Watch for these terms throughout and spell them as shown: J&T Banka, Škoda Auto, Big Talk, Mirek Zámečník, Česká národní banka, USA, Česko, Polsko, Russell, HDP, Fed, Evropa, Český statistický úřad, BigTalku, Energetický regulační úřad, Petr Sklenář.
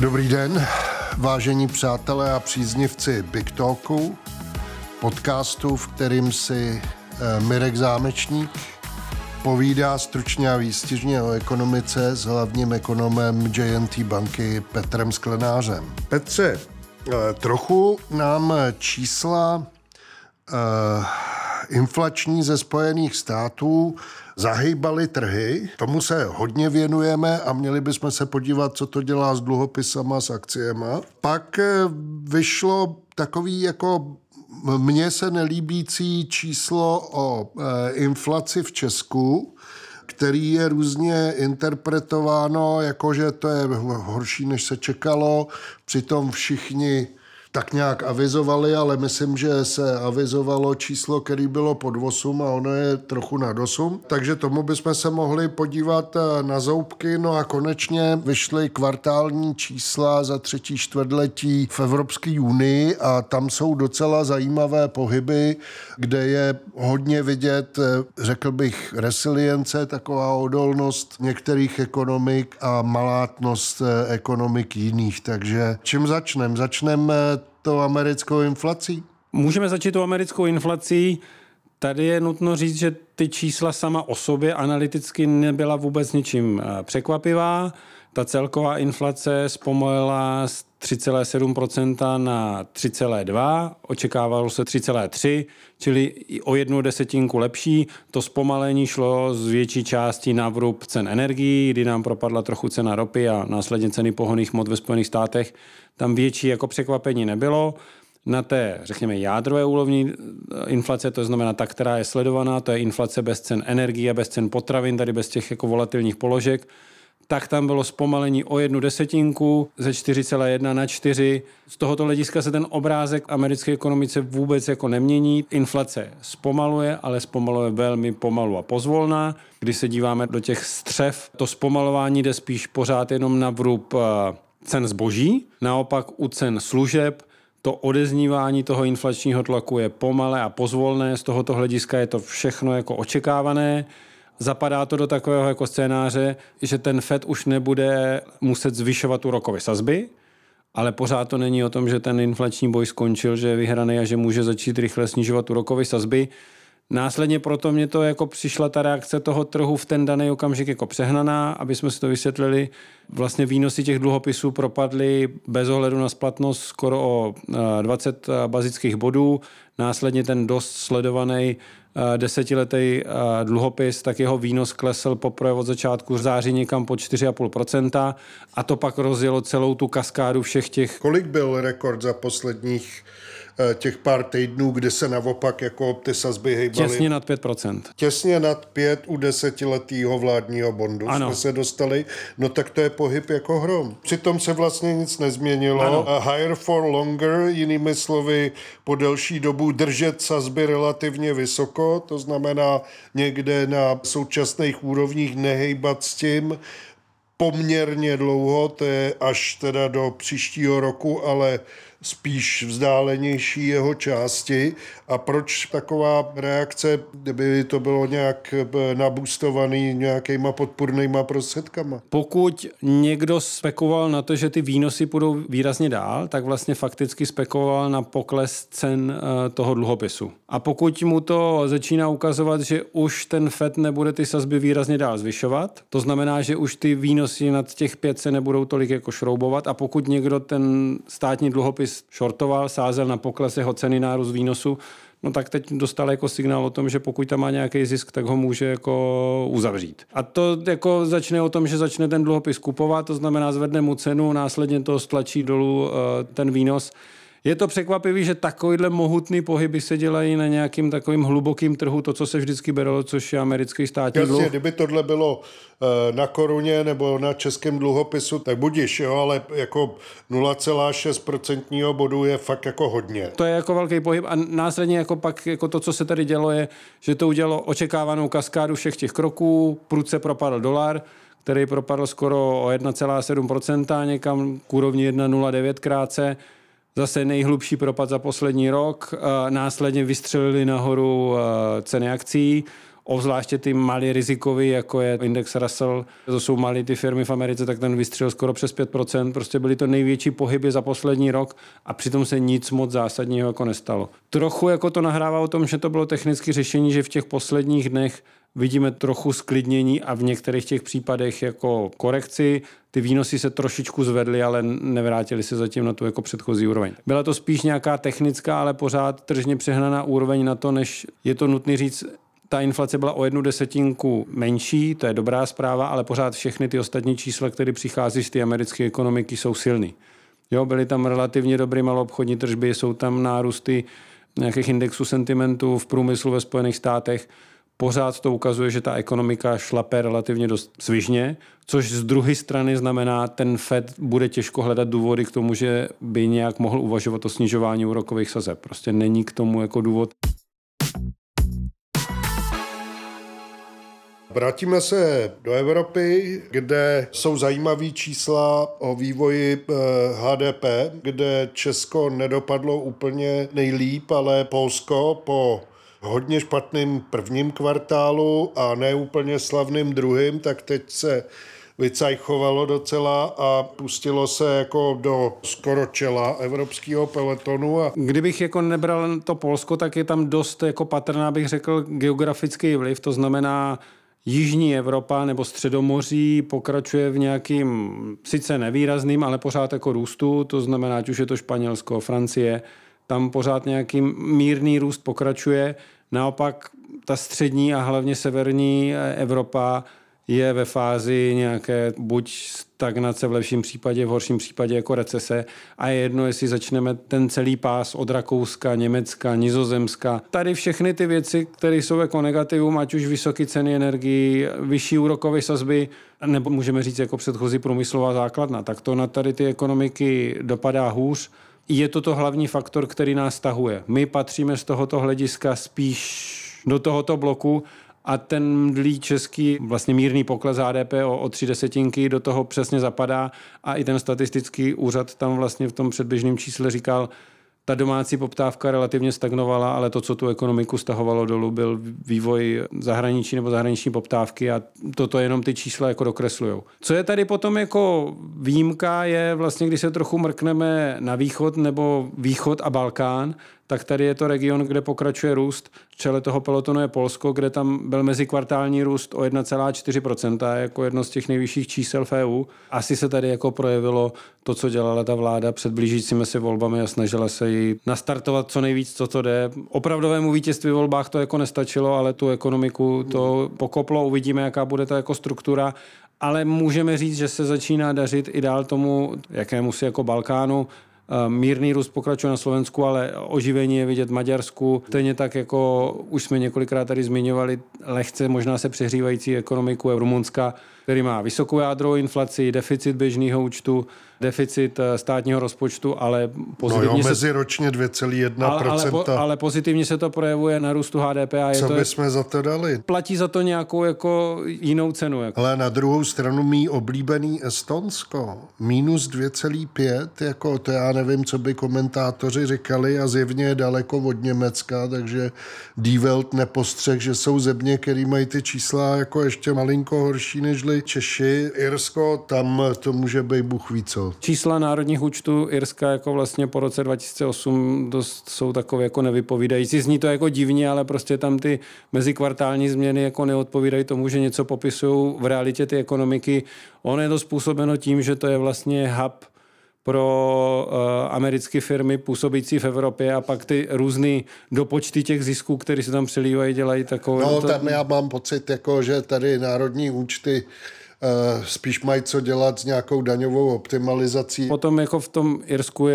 Dobrý den, vážení přátelé a příznivci Big Talku, podcastu, v kterým si Mirek Zámečník povídá stručně a výstižně o ekonomice s hlavním ekonomem J&T banky Petrem Sklenářem. Petře, trochu nám čísla inflační ze Spojených států zahýbaly trhy. Tomu se hodně věnujeme a měli bychom se podívat, co to dělá s dluhopisama, s akciema. Pak vyšlo takový jako mně se nelíbící číslo o inflaci v Česku, který je různě interpretováno, jako že to je horší, než se čekalo. Přitom všichni tak nějak avizovali, ale myslím, že se avizovalo číslo, který bylo pod 8 a ono je trochu nad 8. Takže tomu bychom se mohli podívat na zoubky. No a konečně vyšly kvartální čísla za třetí čtvrtletí v Evropské unii a tam jsou docela zajímavé pohyby, kde je hodně vidět, řekl bych, resilience, taková odolnost některých ekonomik a malátnost ekonomik jiných. Takže čím začneme? Začneme tou americkou inflací? Můžeme začít tou americkou inflací. Tady je nutno říct, že ty čísla sama o sobě analyticky nebyla vůbec ničím překvapivá. Ta celková inflace zpomalila z 3,7% na 3,2%, očekávalo se 3,3%, čili o 0,1 lepší. To zpomalení šlo z větší části na vrub cen energií, kdy nám propadla trochu cena ropy a následně ceny pohonných hmot ve Spojených státech. Tam větší jako překvapení nebylo. Na té, řekněme, jádrové úrovni inflace, to znamená ta, která je sledovaná, to je inflace bez cen energie, bez cen potravin, tady bez těch jako volatilních položek, tak tam bylo zpomalení o 0,1 ze 4,1 na 4. Z tohoto hlediska se ten obrázek americké ekonomice vůbec jako nemění. Inflace zpomaluje, ale zpomaluje velmi pomalu a pozvolna. Když se díváme do těch střev, to zpomalování jde spíš pořád jenom na vrub cen zboží, naopak u cen služeb to odeznívání toho inflačního tlaku je pomalé a pozvolné, z tohoto hlediska je to všechno jako očekávané. Zapadá to do takového jako scénáře, že ten Fed už nebude muset zvyšovat úrokové sazby, ale pořád to není o tom, že ten inflační boj skončil, že je vyhraný a že může začít rychle snižovat úrokové sazby. Následně proto mě to jako přišla ta reakce toho trhu v ten daný okamžik jako přehnaná, aby jsme si to vysvětlili. Vlastně výnosy těch dluhopisů propadly bez ohledu na splatnost skoro o 20 bazických bodů. Následně ten dost sledovaný desetiletý dluhopis, tak jeho výnos klesl poprvé od začátku září někam po 4,5% a to pak rozjelo celou tu kaskádu všech těch. Kolik byl rekord za posledních těch pár týdnů, kde se naopak jako ty sazby hejbaly? Těsně nad 5%. Těsně nad 5 u desetiletýho vládního bondu ano. Jsme se dostali. No tak to je pohyb jako hrom. Přitom se vlastně nic nezměnilo. Ano. Higher for longer, jinými slovy po delší dobu držet sazby relativně vysoko, to znamená někde na současných úrovních nehejbat s tím poměrně dlouho, to je až teda do příštího roku, ale spíš vzdálenější jeho části. A proč taková reakce, kdyby to bylo nějak nabustovaný nějakýma podpůrnýma prostředkama? Pokud někdo spekuloval na to, že ty výnosy půjdou výrazně dál, tak vlastně fakticky spekuloval na pokles cen toho dluhopisu. A pokud mu to začíná ukazovat, že už ten Fed nebude ty sazby výrazně dál zvyšovat, to znamená, že už ty výnosy nad těch 5 se nebudou tolik jako šroubovat a pokud někdo ten státní dluhopis shortoval, sázel na pokles jeho ceny, nárůst výnosu, no tak teď dostal jako signál o tom, že pokud tam má nějaký zisk, tak ho může jako uzavřít. A to jako začne o tom, že začne ten dluhopis kupovat, to znamená zvedne mu cenu, následně to stlačí dolů ten výnos. Je to překvapivé, že takovýhle mohutný pohyby se dělají na nějakým takovým hlubokým trhu, to, co se vždycky beralo, což je americký státní dluh. Jasně, kdyby tohle bylo na koruně nebo na českém dluhopisu, tak budiš, jo, ale jako 0,6% bodu je fakt jako hodně. To je jako velký pohyb a následně jako pak jako to, co se tady dělo, je, že to udělalo očekávanou kaskádu všech těch kroků, prudce propadl dolar, který propadl skoro o 1,7%, někam k úrovni 1,09 krátce. Zase nejhlubší propad za poslední rok, následně vystřelili nahoru ceny akcií, Obzvláště ty malé rizikový, jako je index Russell, to jsou malé ty firmy v Americe, tak ten vystřelil skoro přes 5%. Prostě byly to největší pohyby za poslední rok a přitom se nic moc zásadního jako nestalo. Trochu jako to nahrává o tom, že to bylo technické řešení, že v těch posledních dnech vidíme trochu sklidnění a v některých těch případech jako korekci. Ty výnosy se trošičku zvedly, ale nevrátily se zatím na tu jako předchozí úroveň. Byla to spíš nějaká technická, ale pořád tržně přehnaná úroveň na to, než je to nutné říct, ta inflace byla o 0,1 menší, to je dobrá zpráva, ale pořád všechny ty ostatní čísla, které přichází z té americké ekonomiky, jsou silný. Jo, byly tam relativně dobré maloobchodní tržby, jsou tam nárůsty nějakých indexů sentimentů v průmyslu ve Spojených státech. Pořád to ukazuje, že ta ekonomika šlape relativně dost svižně, což z druhé strany znamená, ten Fed bude těžko hledat důvody k tomu, že by nějak mohl uvažovat o snižování úrokových sazeb. Prostě není k tomu jako důvod. Vrátíme se do Evropy, kde jsou zajímavý čísla o vývoji HDP, kde Česko nedopadlo úplně nejlíp, ale Polsko po hodně špatným prvním kvartálu a neúplně slavným druhým, tak teď se vycajchovalo docela a pustilo se jako do skoro čela evropského pelotonu. A kdybych jako nebral to Polsko, tak je tam dost jako patrná, bych řekl, geografický vliv, to znamená jižní Evropa nebo Středomoří pokračuje v nějakým sice nevýrazným, ale pořád jako růstu, to znamená, ať už je to Španělsko, Francie, tam pořád nějaký mírný růst pokračuje. Naopak ta střední a hlavně severní Evropa je ve fázi nějaké buď stagnace v lepším případě, v horším případě jako recese. A je jedno, jestli začneme ten celý pás od Rakouska, Německa, Nizozemska. Tady všechny ty věci, které jsou jako negativum, ať už vysoké ceny energií, vyšší úrokové sazby, nebo můžeme říct jako předchozí průmyslová základna, tak to na tady ty ekonomiky dopadá hůř. Je to hlavní faktor, který nás tahuje. My patříme z tohoto hlediska spíš do tohoto bloku a ten mdlý český vlastně mírný pokles HDP o 0,3 do toho přesně zapadá a i ten statistický úřad tam vlastně v tom předběžném čísle říkal, ta domácí poptávka relativně stagnovala, ale to, co tu ekonomiku stahovalo dolů, byl vývoj zahraničí nebo zahraniční poptávky a toto jenom ty čísla jako dokreslujou. Co je tady potom jako výjimka, je vlastně, když se trochu mrkneme na východ nebo východ a Balkán, tak tady je to region, kde pokračuje růst. V čele toho pelotonu je Polsko, kde tam byl mezikvartální růst o 1,4%, jako jedno z těch nejvyšších čísel v EU. Asi se tady jako projevilo to, co dělala ta vláda před blížícími se volbami a snažila se jí nastartovat co nejvíc, co to jde. Opravdovému vítězství v volbách to jako nestačilo, ale tu ekonomiku to pokoplo. Uvidíme, jaká bude ta jako struktura. Ale můžeme říct, že se začíná dařit i dál tomu, jakému si jako Balkánu. Mírný růst pokračuje na Slovensku, ale oživení je vidět v Maďarsku. Stejně tak, jako už jsme několikrát tady zmiňovali, lehce možná se přehřívající ekonomiku Rumunska, který má vysokou jádrovou inflaci, deficit běžného účtu, deficit státního rozpočtu, ale pozitivně meziročně 2,1%. Ale pozitivně se to projevuje na růstu HDP. A je co bychom za to dali? Platí za to nějakou jako jinou cenu. Jako. Ale na druhou stranu mý oblíbený Estonsko, minus 2,5, jako to já nevím, co by komentátoři říkali a zjevně je daleko od Německa, takže Die Welt nepostřeh, že jsou země, které mají ty čísla jako ještě malinko horší než Češi. Irsko, tam to může být bůh ví co. Čísla národních účtů Irska jako vlastně po roce 2008 dost jsou takové jako nevypovídající. Zní to jako divně, ale prostě tam ty mezikvartální změny jako neodpovídají tomu, že něco popisují v realitě ty ekonomiky. Ono je to způsobeno tím, že to je vlastně hub pro americké firmy působící v Evropě a pak ty různý dopočty těch zisků, které se tam přelívají, dělají takové. No, tam já mám pocit, jako, že tady národní účty spíš mají co dělat s nějakou daňovou optimalizací. Potom jako v tom Irsku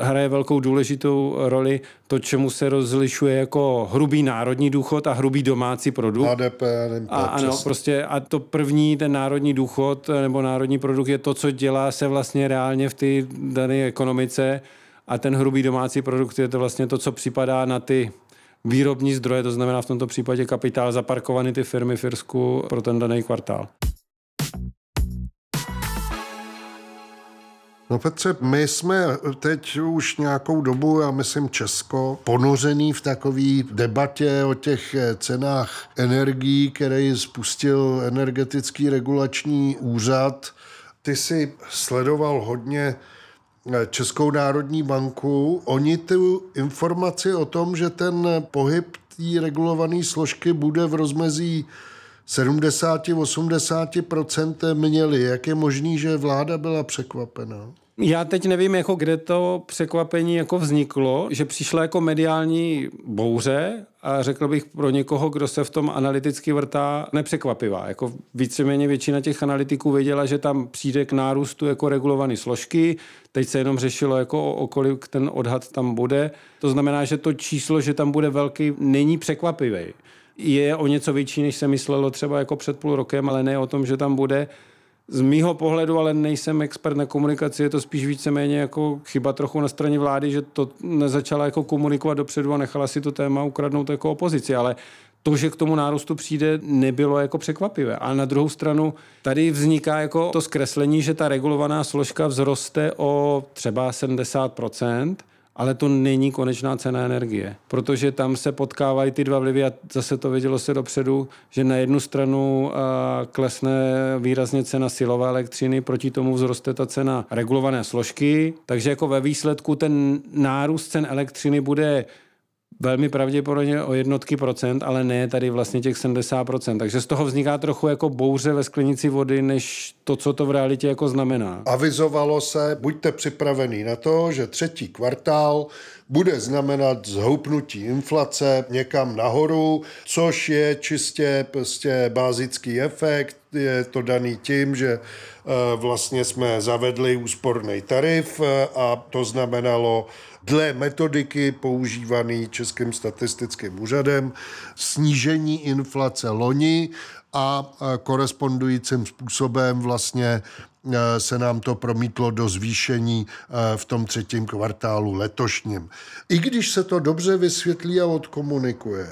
hraje velkou důležitou roli to, čemu se rozlišuje jako hrubý národní důchod a hrubý domácí produkt. HDP, a to první, ten národní důchod nebo národní produkt je to, co dělá se vlastně reálně v té dané ekonomice a ten hrubý domácí produkt je to vlastně to, co připadá na ty výrobní zdroje, to znamená v tomto případě kapitál zaparkovaný ty firmy v Irsku pro ten daný kvartál. No Petře, my jsme teď už nějakou dobu, já myslím Česko, ponořený v takové debatě o těch cenách energií, který spustil Energetický regulační úřad. Ty jsi sledoval hodně Českou národní banku. Oni tu informaci o tom, že ten pohyb té regulované složky bude v rozmezí 70-80% měli. Jak je možný, že vláda byla překvapená? Já teď nevím, jako kde to překvapení jako vzniklo, že přišla jako mediální bouře a řekl bych pro někoho, kdo se v tom analyticky vrtá, nepřekvapivá. Jako víceméně většina těch analytiků věděla, že tam přijde k nárůstu jako regulované složky. Teď se jenom řešilo, jako o kolik ten odhad tam bude. To znamená, že to číslo, že tam bude velký, není překvapivý. Je o něco větší, než se myslelo třeba jako před půl rokem, ale ne o tom, že tam bude. Z mýho pohledu, ale nejsem expert na komunikaci, je to spíš víceméně jako chyba trochu na straně vlády, že to nezačala jako komunikovat dopředu a nechala si to téma ukradnout jako opozici, ale to, že k tomu nárostu přijde, nebylo jako překvapivé. A na druhou stranu tady vzniká jako to zkreslení, že ta regulovaná složka vzroste o třeba 70%, ale to není konečná cena energie, protože tam se potkávají ty dva vlivy a zase to vědělo se dopředu, že na jednu stranu klesne výrazně cena silové elektřiny, proti tomu vzroste ta cena regulované složky, takže jako ve výsledku ten nárůst cen elektřiny bude velmi pravděpodobně o jednotky procent, ale ne tady vlastně těch 70%. Takže z toho vzniká trochu jako bouře ve sklenici vody, než to, co to v realitě jako znamená. Avizovalo se, buďte připravený na to, že třetí kvartál bude znamenat zhoupnutí inflace někam nahoru, což je čistě prostě bázický efekt. Je to daný tím, že vlastně jsme zavedli úsporný tarif a to znamenalo dle metodiky používané Českým statistickým úřadem snížení inflace loni a korespondujícím způsobem vlastně se nám to promítlo do zvýšení v tom třetím kvartálu letošním. I když se to dobře vysvětlí a odkomunikuje,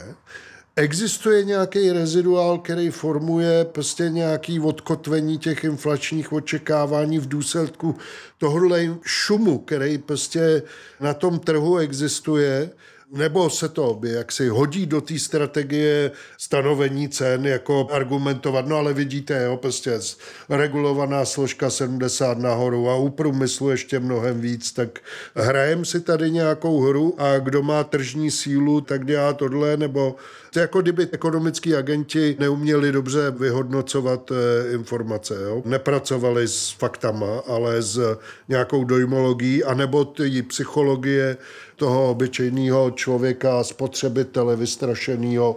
existuje nějaký reziduál, který formuje prostě nějaké odkotvení těch inflačních očekávání v důsledku tohohle šumu, který prostě na tom trhu existuje, nebo se to jaksi hodí do té strategie stanovení cen, jako argumentovat, no ale vidíte, jo, prostě regulovaná složka 70 nahoru a u průmyslu ještě mnohem víc, tak hrajem si tady nějakou hru a kdo má tržní sílu, tak dělá tohle, nebo to jako kdyby ekonomický agenti neuměli dobře vyhodnocovat informace, jo? Nepracovali s faktama, ale s nějakou dojmologií, anebo ty psychologie toho obyčejného člověka, spotřebitele, vystrašeného,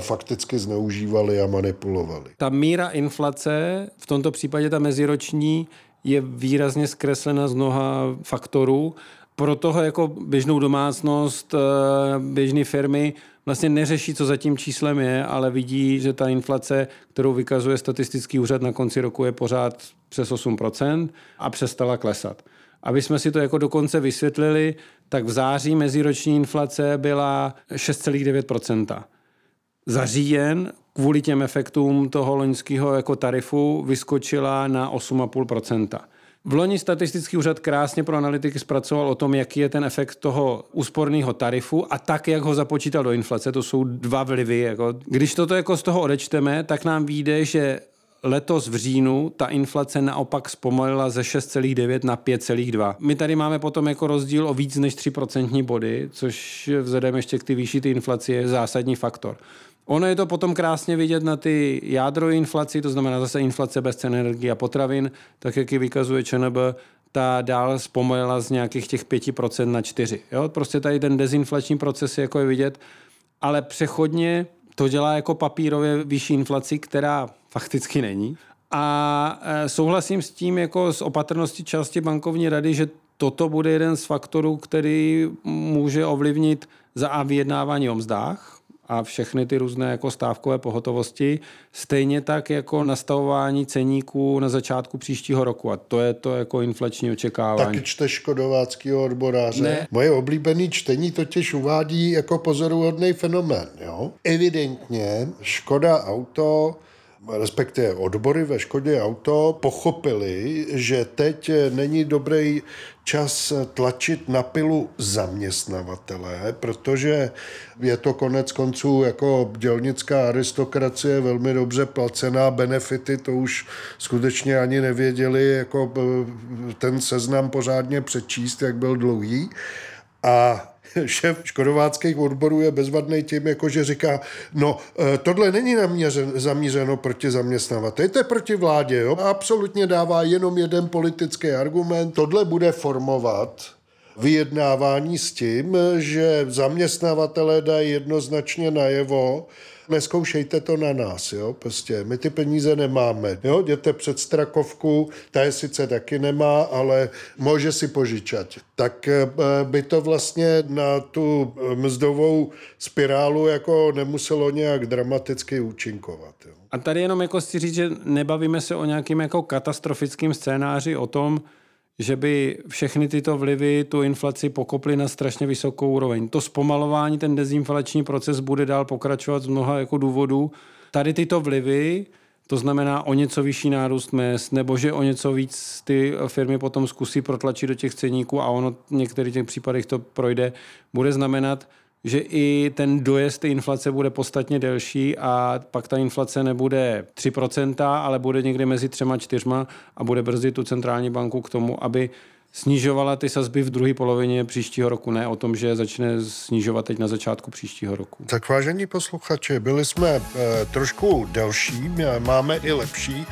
fakticky zneužívali a manipulovali. Ta míra inflace, v tomto případě ta meziroční, je výrazně zkreslena z mnoha faktorů. Pro toho jako běžnou domácnost, běžné firmy vlastně neřeší, co za tím číslem je, ale vidí, že ta inflace, kterou vykazuje statistický úřad na konci roku, je pořád přes 8% a přestala klesat. Aby jsme si to jako dokonce vysvětlili, tak v září meziroční inflace byla 6,9%. Za říjen kvůli těm efektům toho loňského jako tarifu vyskočila na 8,5%. V loni statistický úřad krásně pro analytiky zpracoval o tom, jaký je ten efekt toho úsporného tarifu a tak, jak ho započítal do inflace. To jsou dva vlivy. Jako. Když toto jako z toho odečteme, tak nám vyjde, že letos v říjnu ta inflace naopak zpomalila ze 6,9 na 5,2. My tady máme potom jako rozdíl o víc než 3% body, což vzhledem ještě k ty výši ty inflace je zásadní faktor. Ono je to potom krásně vidět na ty jádro inflaci, to znamená zase inflace bez cen energie a potravin, tak jak ji vykazuje ČNB, ta dál zpomalila z nějakých těch 5% na 4%. Jo? Prostě tady ten dezinflační proces je jako je vidět, ale přechodně to dělá jako papírově vyšší inflaci, která fakticky není. A souhlasím s tím jako s opatrností části bankovní rady, že toto bude jeden z faktorů, který může ovlivnit za a vyjednávání o mzdách a všechny ty různé jako stávkové pohotovosti, stejně tak jako nastavování ceníků na začátku příštího roku. A to je to jako inflační očekávání. Taky čte škodováckýho odboráře. Ne. Moje oblíbené čtení totiž uvádí jako pozoruhodný fenomén. Jo? Evidentně Škoda Auto respektive odbory ve Škodě Auto pochopili, že teď není dobrý čas tlačit na pilu zaměstnavatele, protože je to konec konců jako dělnická aristokracie velmi dobře placená, benefity to už skutečně ani nevěděli, jako ten seznam pořádně přečíst, jak byl dlouhý. A šéf škodováckých odborů je bezvadný tím, jakože říká, no tohle není zamířeno proti zaměstnavateli, to je proti vládě, jo? Absolutně dává jenom jeden politický argument. Tohle bude formovat vyjednávání s tím, že zaměstnavatelé dají jednoznačně najevo, neskoušejte to na nás, jo, prostě, my ty peníze nemáme, jo, jděte před Strakovku, ta je sice taky nemá, ale může si požičat. Tak by to vlastně na tu mzdovou spirálu jako nemuselo nějak dramaticky účinkovat, jo. A tady jenom jako si říct, že nebavíme se o nějakým jako katastrofickým scénáři o tom, že by všechny tyto vlivy tu inflaci pokoply na strašně vysokou úroveň. To zpomalování, ten dezinflační proces bude dál pokračovat z mnoha jako důvodů. Tady tyto vlivy, to znamená o něco vyšší nárůst mezd, nebo že o něco víc ty firmy potom zkusí protlačit do těch ceníků a ono v některých těch případech to projde, bude znamenat, že i ten dojezd té inflace bude podstatně delší a pak ta inflace nebude 3%, ale bude někde mezi 3-4 a bude brzdit tu centrální banku k tomu, aby snižovala ty sazby v druhé polovině příštího roku, ne o tom, že začne snižovat teď na začátku příštího roku. Tak vážení posluchači, byli jsme trošku delší, máme i lepší,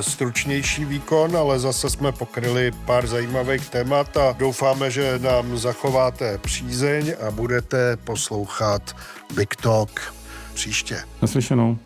stručnější výkon, ale zase jsme pokryli pár zajímavých témat a doufáme, že nám zachováte přízeň a budete poslouchat Big Talk příště. Naslyšenou.